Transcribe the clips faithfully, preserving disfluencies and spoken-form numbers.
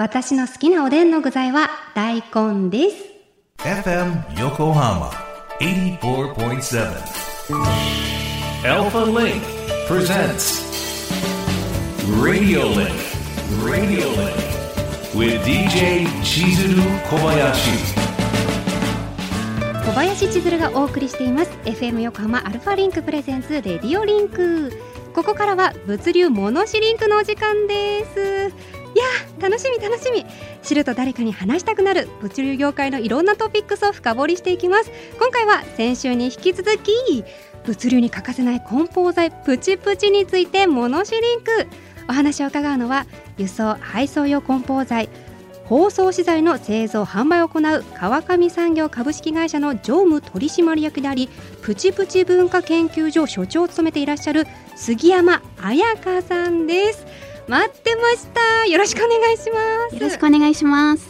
私の好きなおでんの具材は大根です。 エフエム 横浜 はちじゅうよんてんなな Alpha Link presents Radio Link Radio Link with ディージェー Chizuru Kobayashi。小林千鶴がお送りしています エフエム 横浜アルファリンクプレゼンツレディオリンク。ここからは物流モノシリンクのお時間です。いや楽しみ楽しみ、知ると誰かに話したくなる物流業界のいろんなトピックスを深掘りしていきます。今回は先週に引き続き物流に欠かせない梱包材プチプチについてモノシリンク。お話を伺うのは輸送配送用梱包材包装資材の製造販売を行う川上産業株式会社の常務取締役でありプチプチ文化研究所所長を務めていらっしゃる杉山彩香さんです。待ってました。よろしくお願いします。よろしくお願いします。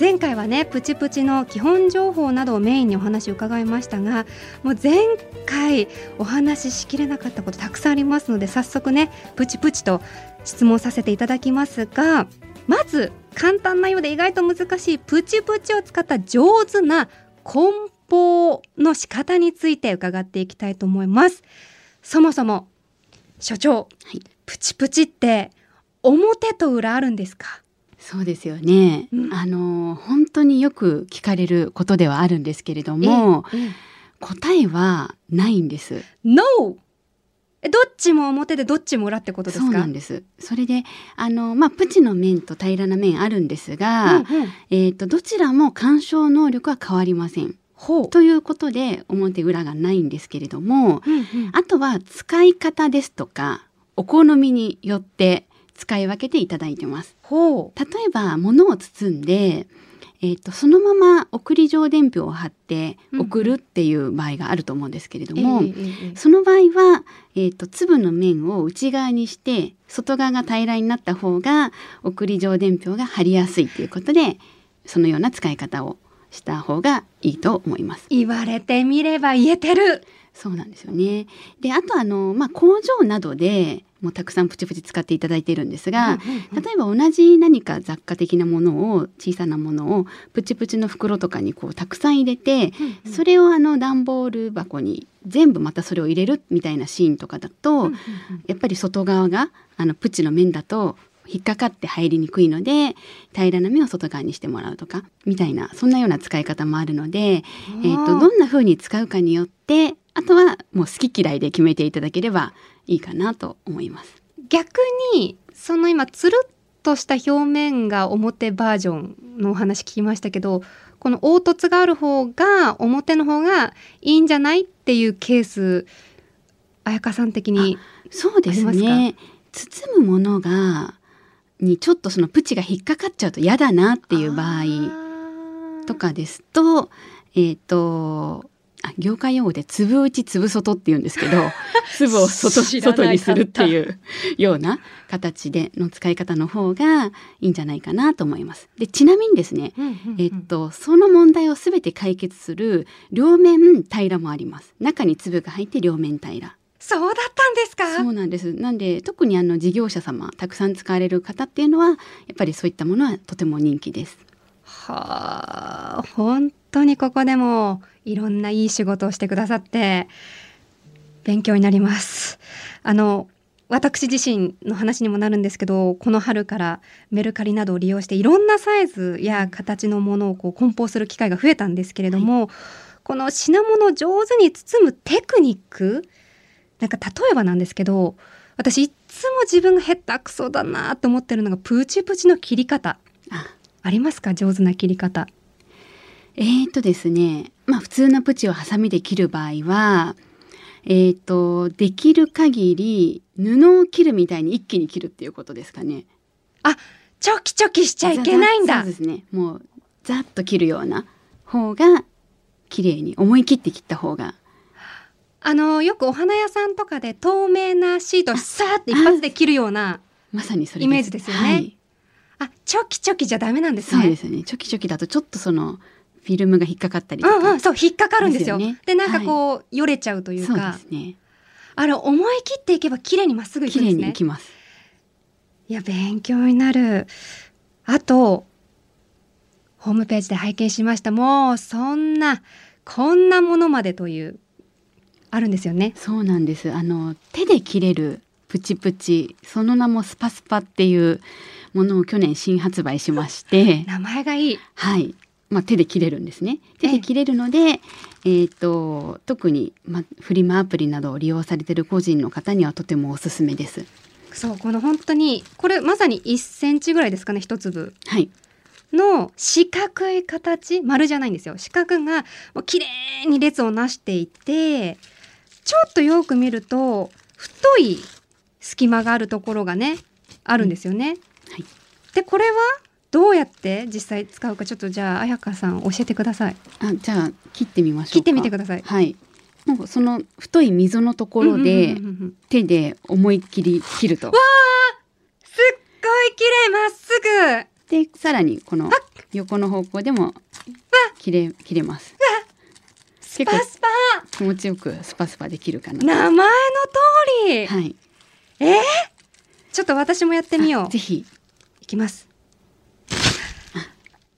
前回はねプチプチの基本情報などをメインにお話を伺いましたが、もう前回お話ししきれなかったことたくさんありますので、早速ねプチプチと質問させていただきますが、まず簡単なようで意外と難しいプチプチを使った上手な梱包の仕方について伺っていきたいと思います。そもそも所長、はい、プチプチって表と裏あるんですか？そうですよね、うん、あの本当によく聞かれることではあるんですけれども、ええ、答えはないんです。No!どっちも表でどっちも裏ってことですか？そうなんです。それであの、まあ、プチの面と平らな面あるんですが、うんうん、えーと、どちらも干渉能力は変わりません。ほうということで表裏がないんですけれども、うんうん、あとは使い方ですとかお好みによって使い分けていただいてます。ほう例えば物を包んで、えーと、そのまま送り状伝票を貼って送るっていう場合があると思うんですけれども、うんえー、その場合は、えーと、粒の面を内側にして外側が平らになった方が送り状伝票が貼りやすいということで、そのような使い方をした方がいいと思います。言われてみれば言えてる。そうなんですよね。で、あとあの、まあ、工場などでもうたくさんプチプチ使っていただいているんですが、うんうんうん、例えば同じ何か雑貨的なものを小さなものをプチプチの袋とかにこうたくさん入れて、うんうん、それをあの段ボール箱に全部またそれを入れるみたいなシーンとかだと、うんうんうん、やっぱり外側があのプチの面だと引っかかって入りにくいので平らな面を外側にしてもらうとかみたいな、そんなような使い方もあるので、えーと、どんな風に使うかによってあとはもう好き嫌いで決めていただければいいかなと思います。逆にその今つるっとした表面が表バージョンのお話聞きましたけど、この凹凸がある方が表の方がいいんじゃないっていうケース、彩香さん的にそうですね。包むものがにちょっとそのプチが引っかかっちゃうと嫌だなっていう場合とかですと、えっとあ業界用語で粒内粒外って言うんですけど粒を 外, 外にするっていうような形での使い方の方がいいんじゃないかなと思います。でちなみにですね、うんうんうんえっと、その問題をすべて解決する両面平らもあります。中に粒が入って両面平ら。そうだったんですか？そうなんです。なんで特にあの事業者様たくさん使われる方っていうのはやっぱりそういったものはとても人気です。はあ、本当にここでもいろんないい仕事をしてくださって勉強になります。あの私自身の話にもなるんですけど、この春からメルカリなどを利用していろんなサイズや形のものをこう梱包する機会が増えたんですけれども、はい、この品物を上手に包むテクニック、なんか例えばなんですけど、私いつも自分が下手くそだなと思ってるのがプチプチの切り方。あありますか？上手な切り方。えーとですね、まあ、普通のプチをハサミで切る場合は、えーと、できる限り布を切るみたいに一気に切るっていうことですかね。あ、チョキチョキしちゃいけないんだ。そうですね。もうざっと切るような方が綺麗に思い切って切った方が。あのよくお花屋さんとかで透明なシートをさーって一発で切るようなまさにそれイメージですよね。はい、あ、チョキチョキじゃダメなんですね。そうですね。チョキチョキだとちょっとそのフィルムが引っかかったりとか、うんうん、そう引っかかるんですよ。ですよね。でなんかこう、はい、よれちゃうというか、そうですね。あれ思い切っていけば綺麗にまっすぐいくんですね。綺麗にいきます。いや勉強になる。あとホームページで拝見しました。もうそんなこんなものまでというあるんですよね。そうなんです。あの手で切れるプチプチ、その名もスパスパっていうものを去年新発売しまして名前がいい。はい、まあ、手で切れるんですね。手で切れるので、えええー、と特に、ま、フリマアプリなどを利用されている個人の方にはとてもおすすめです。そう、この本当にこれまさにいっセンチぐらいですかね、一粒、はい、の四角い形、丸じゃないんですよ。四角がもう綺麗に列をなしていて、ちょっとよく見ると太い隙間があるところがねあるんですよね、うん、はい、でこれはどうやって実際使うか、ちょっとじゃあ彩香さん教えてください。あ、じゃあ切ってみましょうか。切ってみてください。はい、もうその太い溝のところで手で思いっきり切ると、わー、すっごい綺麗、まっすぐで、さらにこの横の方向でも切れ、切れます。スパスパ、気持ちよくスパスパできるかな。名前の通り、はい、えー、ちょっと私もやってみよう。ぜひいきます。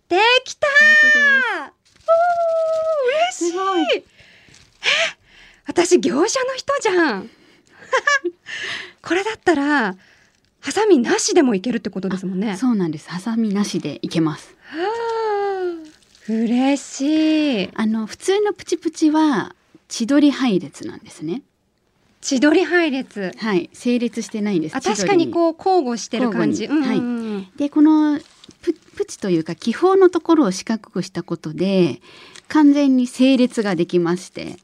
できたー、おー、嬉しい。私業者の人じゃんこれだったらハサミなしでもいけるってことですもんね。そうなんです。ハサミなしでいけます。嬉しい。あの普通のプチプチは千鳥配列なんですね。千鳥配列、はい、整列してないんです。あ、確かにこう交互してる感じ、うんうん、はい、でこのプ, プチというか気泡のところを四角くしたことで完全に整列ができまして、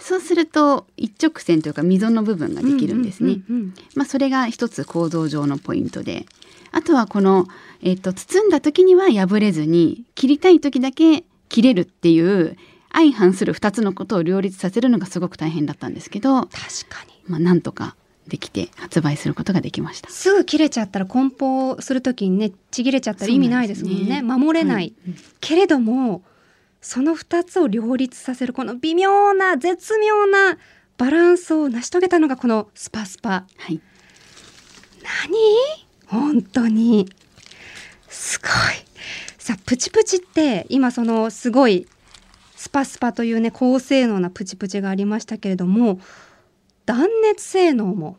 そうすると一直線というか溝の部分ができるんですね、うんうんうんうん、まあ、それが一つ構造上のポイントで、あとはこの、えっと、包んだ時には破れずに切りたい時だけ切れるっていう相反するふたつのことを両立させるのがすごく大変だったんですけど、確かに、まあ、なんとかできて発売することができました。すぐ切れちゃったら梱包するときにね、ちぎれちゃったら意味ないですもんね。そうなんですね。守れない、はい、けれどもそのふたつを両立させるこの微妙な絶妙なバランスを成し遂げたのがこのスパスパ、はい、何本当にすごい。さあプチプチって今そのすごいスパスパというね高性能なプチプチがありましたけれども、断熱性能も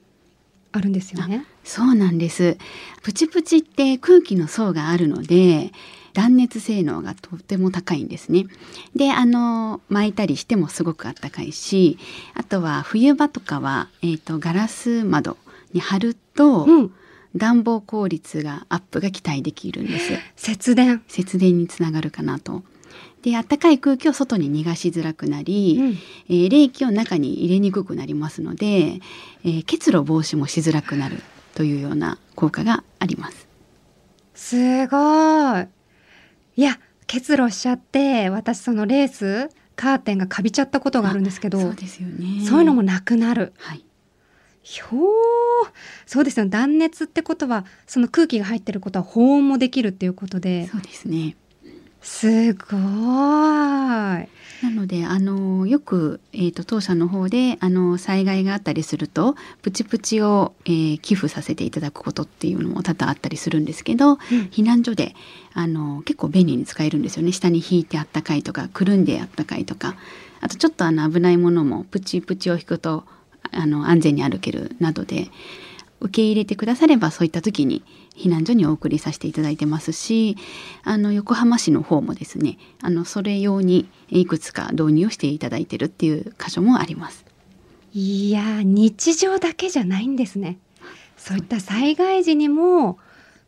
あるんですよね。そうなんです。プチプチって空気の層があるので断熱性能がとても高いんですね。で、あの巻いたりしてもすごくあったかいし、あとは冬場とかは、えーと、ガラス窓に貼ると、うん、暖房効率がアップが期待できるんです。節電節電につながるかなと。で、暖かい空気を外に逃がしづらくなり、うん、えー、冷気を中に入れにくくなりますので、えー、結露防止もしづらくなるというような効果があります。すごい。いや、結露しちゃって私そのレースカーテンがカビちゃったことがあるんですけど、そうですよね。そういうのもなくなる、はい、ひょー、そうですよ。断熱ってことはその空気が入ってることは保温もできるっていうことで、そうですね。すごい。なのであのよく、えーと、当社の方であの災害があったりするとプチプチを、えー、寄付させていただくことっていうのも多々あったりするんですけど、うん、避難所であの結構便利に使えるんですよね。下に引いてあったかいとか、くるんであったかいとか、あとちょっとあの危ないものもプチプチを引くとあの安全に歩けるなどで受け入れてくだされば、そういった時に避難所にお送りさせていただいてますし、あの横浜市の方もですね、あのそれ用にいくつか導入をしていただいてるっていう箇所もあります。いや、日常だけじゃないんですね。そういった災害時にも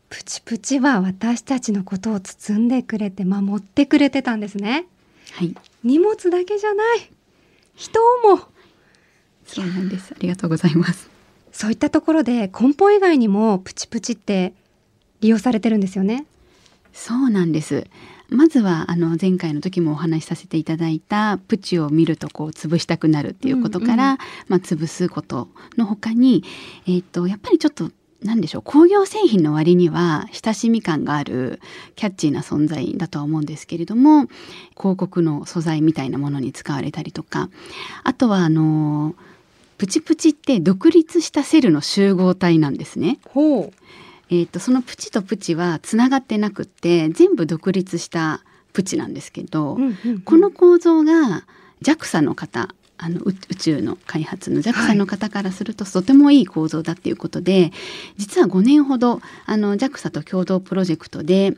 プチプチは私たちのことを包んでくれて守ってくれてたんですね、はい、荷物だけじゃない、人も。そうなんです。ありがとうございます。そういったところで梱包以外にもプチプチって利用されてるんですよね。そうなんです。まずはあの前回の時もお話しさせていただいたプチを見るとこう潰したくなるっていうことから、うんうん、まあ、潰すことの他に、えーと、やっぱりちょっと何でしょう、工業製品の割には親しみ感があるキャッチーな存在だとは思うんですけれども、広告の素材みたいなものに使われたりとか、あとはあのプチプチって独立したセルの集合体なんですね。ほう、えっと、そのプチとプチはつながってなくって全部独立したプチなんですけど、うんうんうん、この構造が ジャクサ の方あの宇宙の開発の ジャクサ の方からするととてもいい構造だっていうことで、はい、実はごねんほどあの ジャクサ と共同プロジェクトで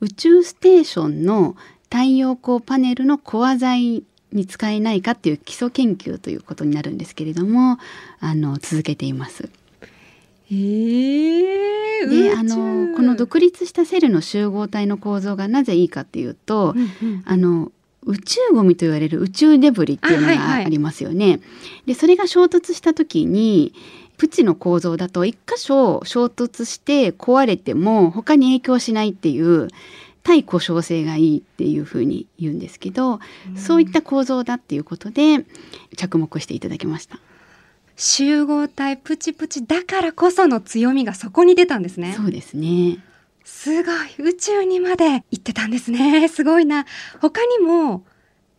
宇宙ステーションの太陽光パネルのコア材に使えないかっていう基礎研究ということになるんですけれども、あの続けています。えー、であのこの独立したセルの集合体の構造がなぜいいかっていうと、うんうん、あの宇宙ゴミと言われる宇宙デブリっていうのがありますよね、はいはい、でそれが衝突した時にプチの構造だと一箇所衝突して壊れても他に影響しないっていう対故障性がいいっていうふうに言うんですけど、うん、そういった構造だっていうことで着目していただきました。集合体プチプチだからこその強みがそこに出たんですね。そうですね。すごい、宇宙にまで行ってたんですね。すごいな。他にも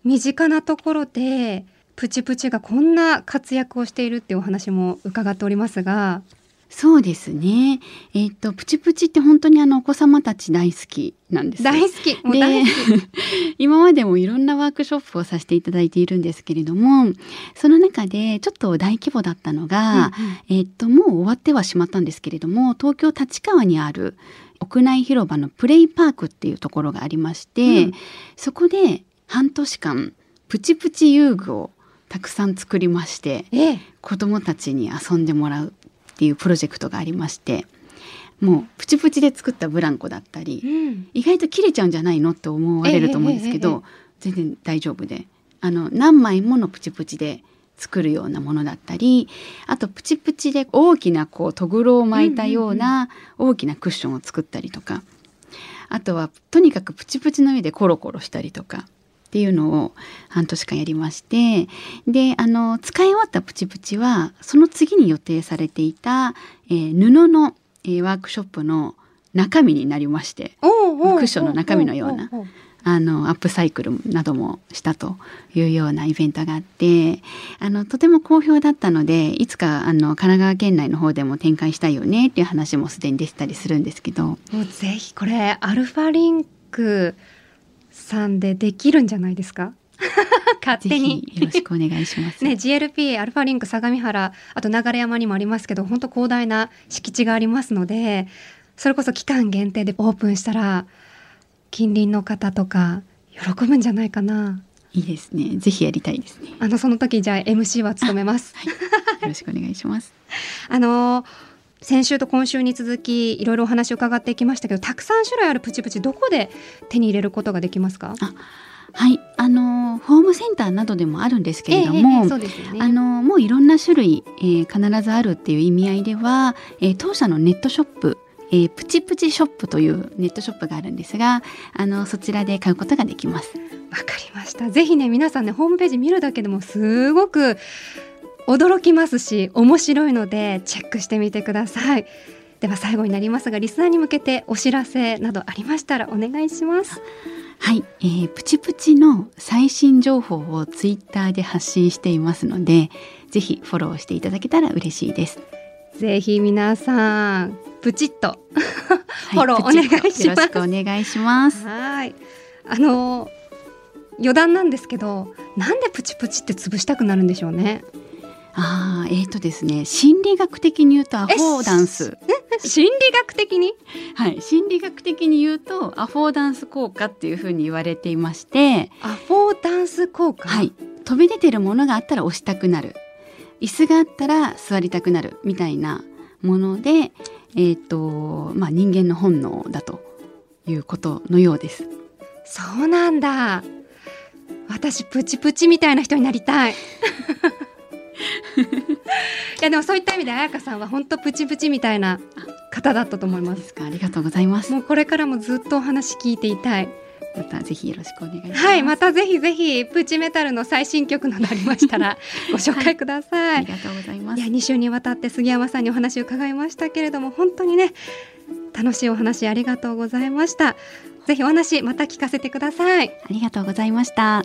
身近なところでプチプチがこんな活躍をしているっていうお話も伺っておりますが。そうですね、えー、とプチプチって本当にあのお子様たち大好きなんです。大好き、もう大好き。今までもいろんなワークショップをさせていただいているんですけれども、その中でちょっと大規模だったのが、うんうん、えー、ともう終わってはしまったんですけれども、東京立川にある屋内広場のプレイパークっていうところがありまして、うん、そこで半年間プチプチ遊具をたくさん作りまして、ええ、子どもたちに遊んでもらうっていうプロジェクトがありまして、もうプチプチで作ったブランコだったり、うん、意外と切れちゃうんじゃないのって思われると思うんですけど、ええええええ、全然大丈夫で、あの何枚ものプチプチで作るようなものだったり、あとプチプチで大きなこうトグロを巻いたような大きなクッションを作ったりとか、うんうんうん、あとはとにかくプチプチの上でコロコロしたりとかっていうのを半年間やりまして、であの使い終わったプチプチはその次に予定されていた、えー、布の、えー、ワークショップの中身になりまして、おうおうクッションの中身のようなおうおうあのアップサイクルなどもしたというようなイベントがあって、あのとても好評だったので、いつかあの神奈川県内の方でも展開したいよねっていう話もすでに出てたりするんですけど、もうぜひこれアルファリンクさんでできるんじゃないですか。勝手にぜひよろしくお願いします。ね、ジーエルピー アルファリンク相模原、あと流山にもありますけど、本当広大な敷地がありますので、それこそ期間限定でオープンしたら近隣の方とか喜ぶんじゃないかな。いいですね、ぜひやりたいですね。あのその時じゃあ エムシー は務めます、はい、よろしくお願いします。あの先週と今週に続きいろいろお話を伺っていきましたけど、たくさん種類あるプチプチ、どこで手に入れることができますか？あ、はい、あのホームセンターなどでもあるんですけれども、もういろんな種類、えー、必ずあるっていう意味合いでは、えー、当社のネットショップ、えー、プチプチショップというネットショップがあるんですが、あのそちらで買うことができます。わかりました。ぜひね、皆さんね、ホームページ見るだけでもすごく驚きますし面白いのでチェックしてみてください。では最後になりますが、リスナーに向けてお知らせなどありましたらお願いします。はい、えー、プチプチの最新情報をツイッターで発信していますので、ぜひフォローしていただけたら嬉しいです。ぜひ皆さんプチッとフォローお願いします、はい、よろしくお願いします。はい、あの余談なんですけど、なんでプチプチって潰したくなるんでしょうね。あー、えーとですね、心理学的に言うとアフォーダンス。心理学的にはい、心理学的に言うとアフォーダンス効果っていうふうに言われていまして、アフォーダンス効果、はい、飛び出てるものがあったら押したくなる、椅子があったら座りたくなるみたいなもので、えーとまあ、人間の本能だということのようです。そうなんだ。私プチプチみたいな人になりたい。いやでもそういった意味で彩香さんは本当プチプチみたいな方だったと思います。そうですか、ありがとうございます。もうこれからもずっとお話聞いていたい。またぜひよろしくお願いします。はい、またぜひぜひプチメタルの最新曲などありましたらご紹介ください、はい、ありがとうございます。いやに週にわたって杉山さんにお話を伺いましたけれども、本当にね、楽しいお話ありがとうございました。ぜひお話また聞かせてください。ありがとうございました。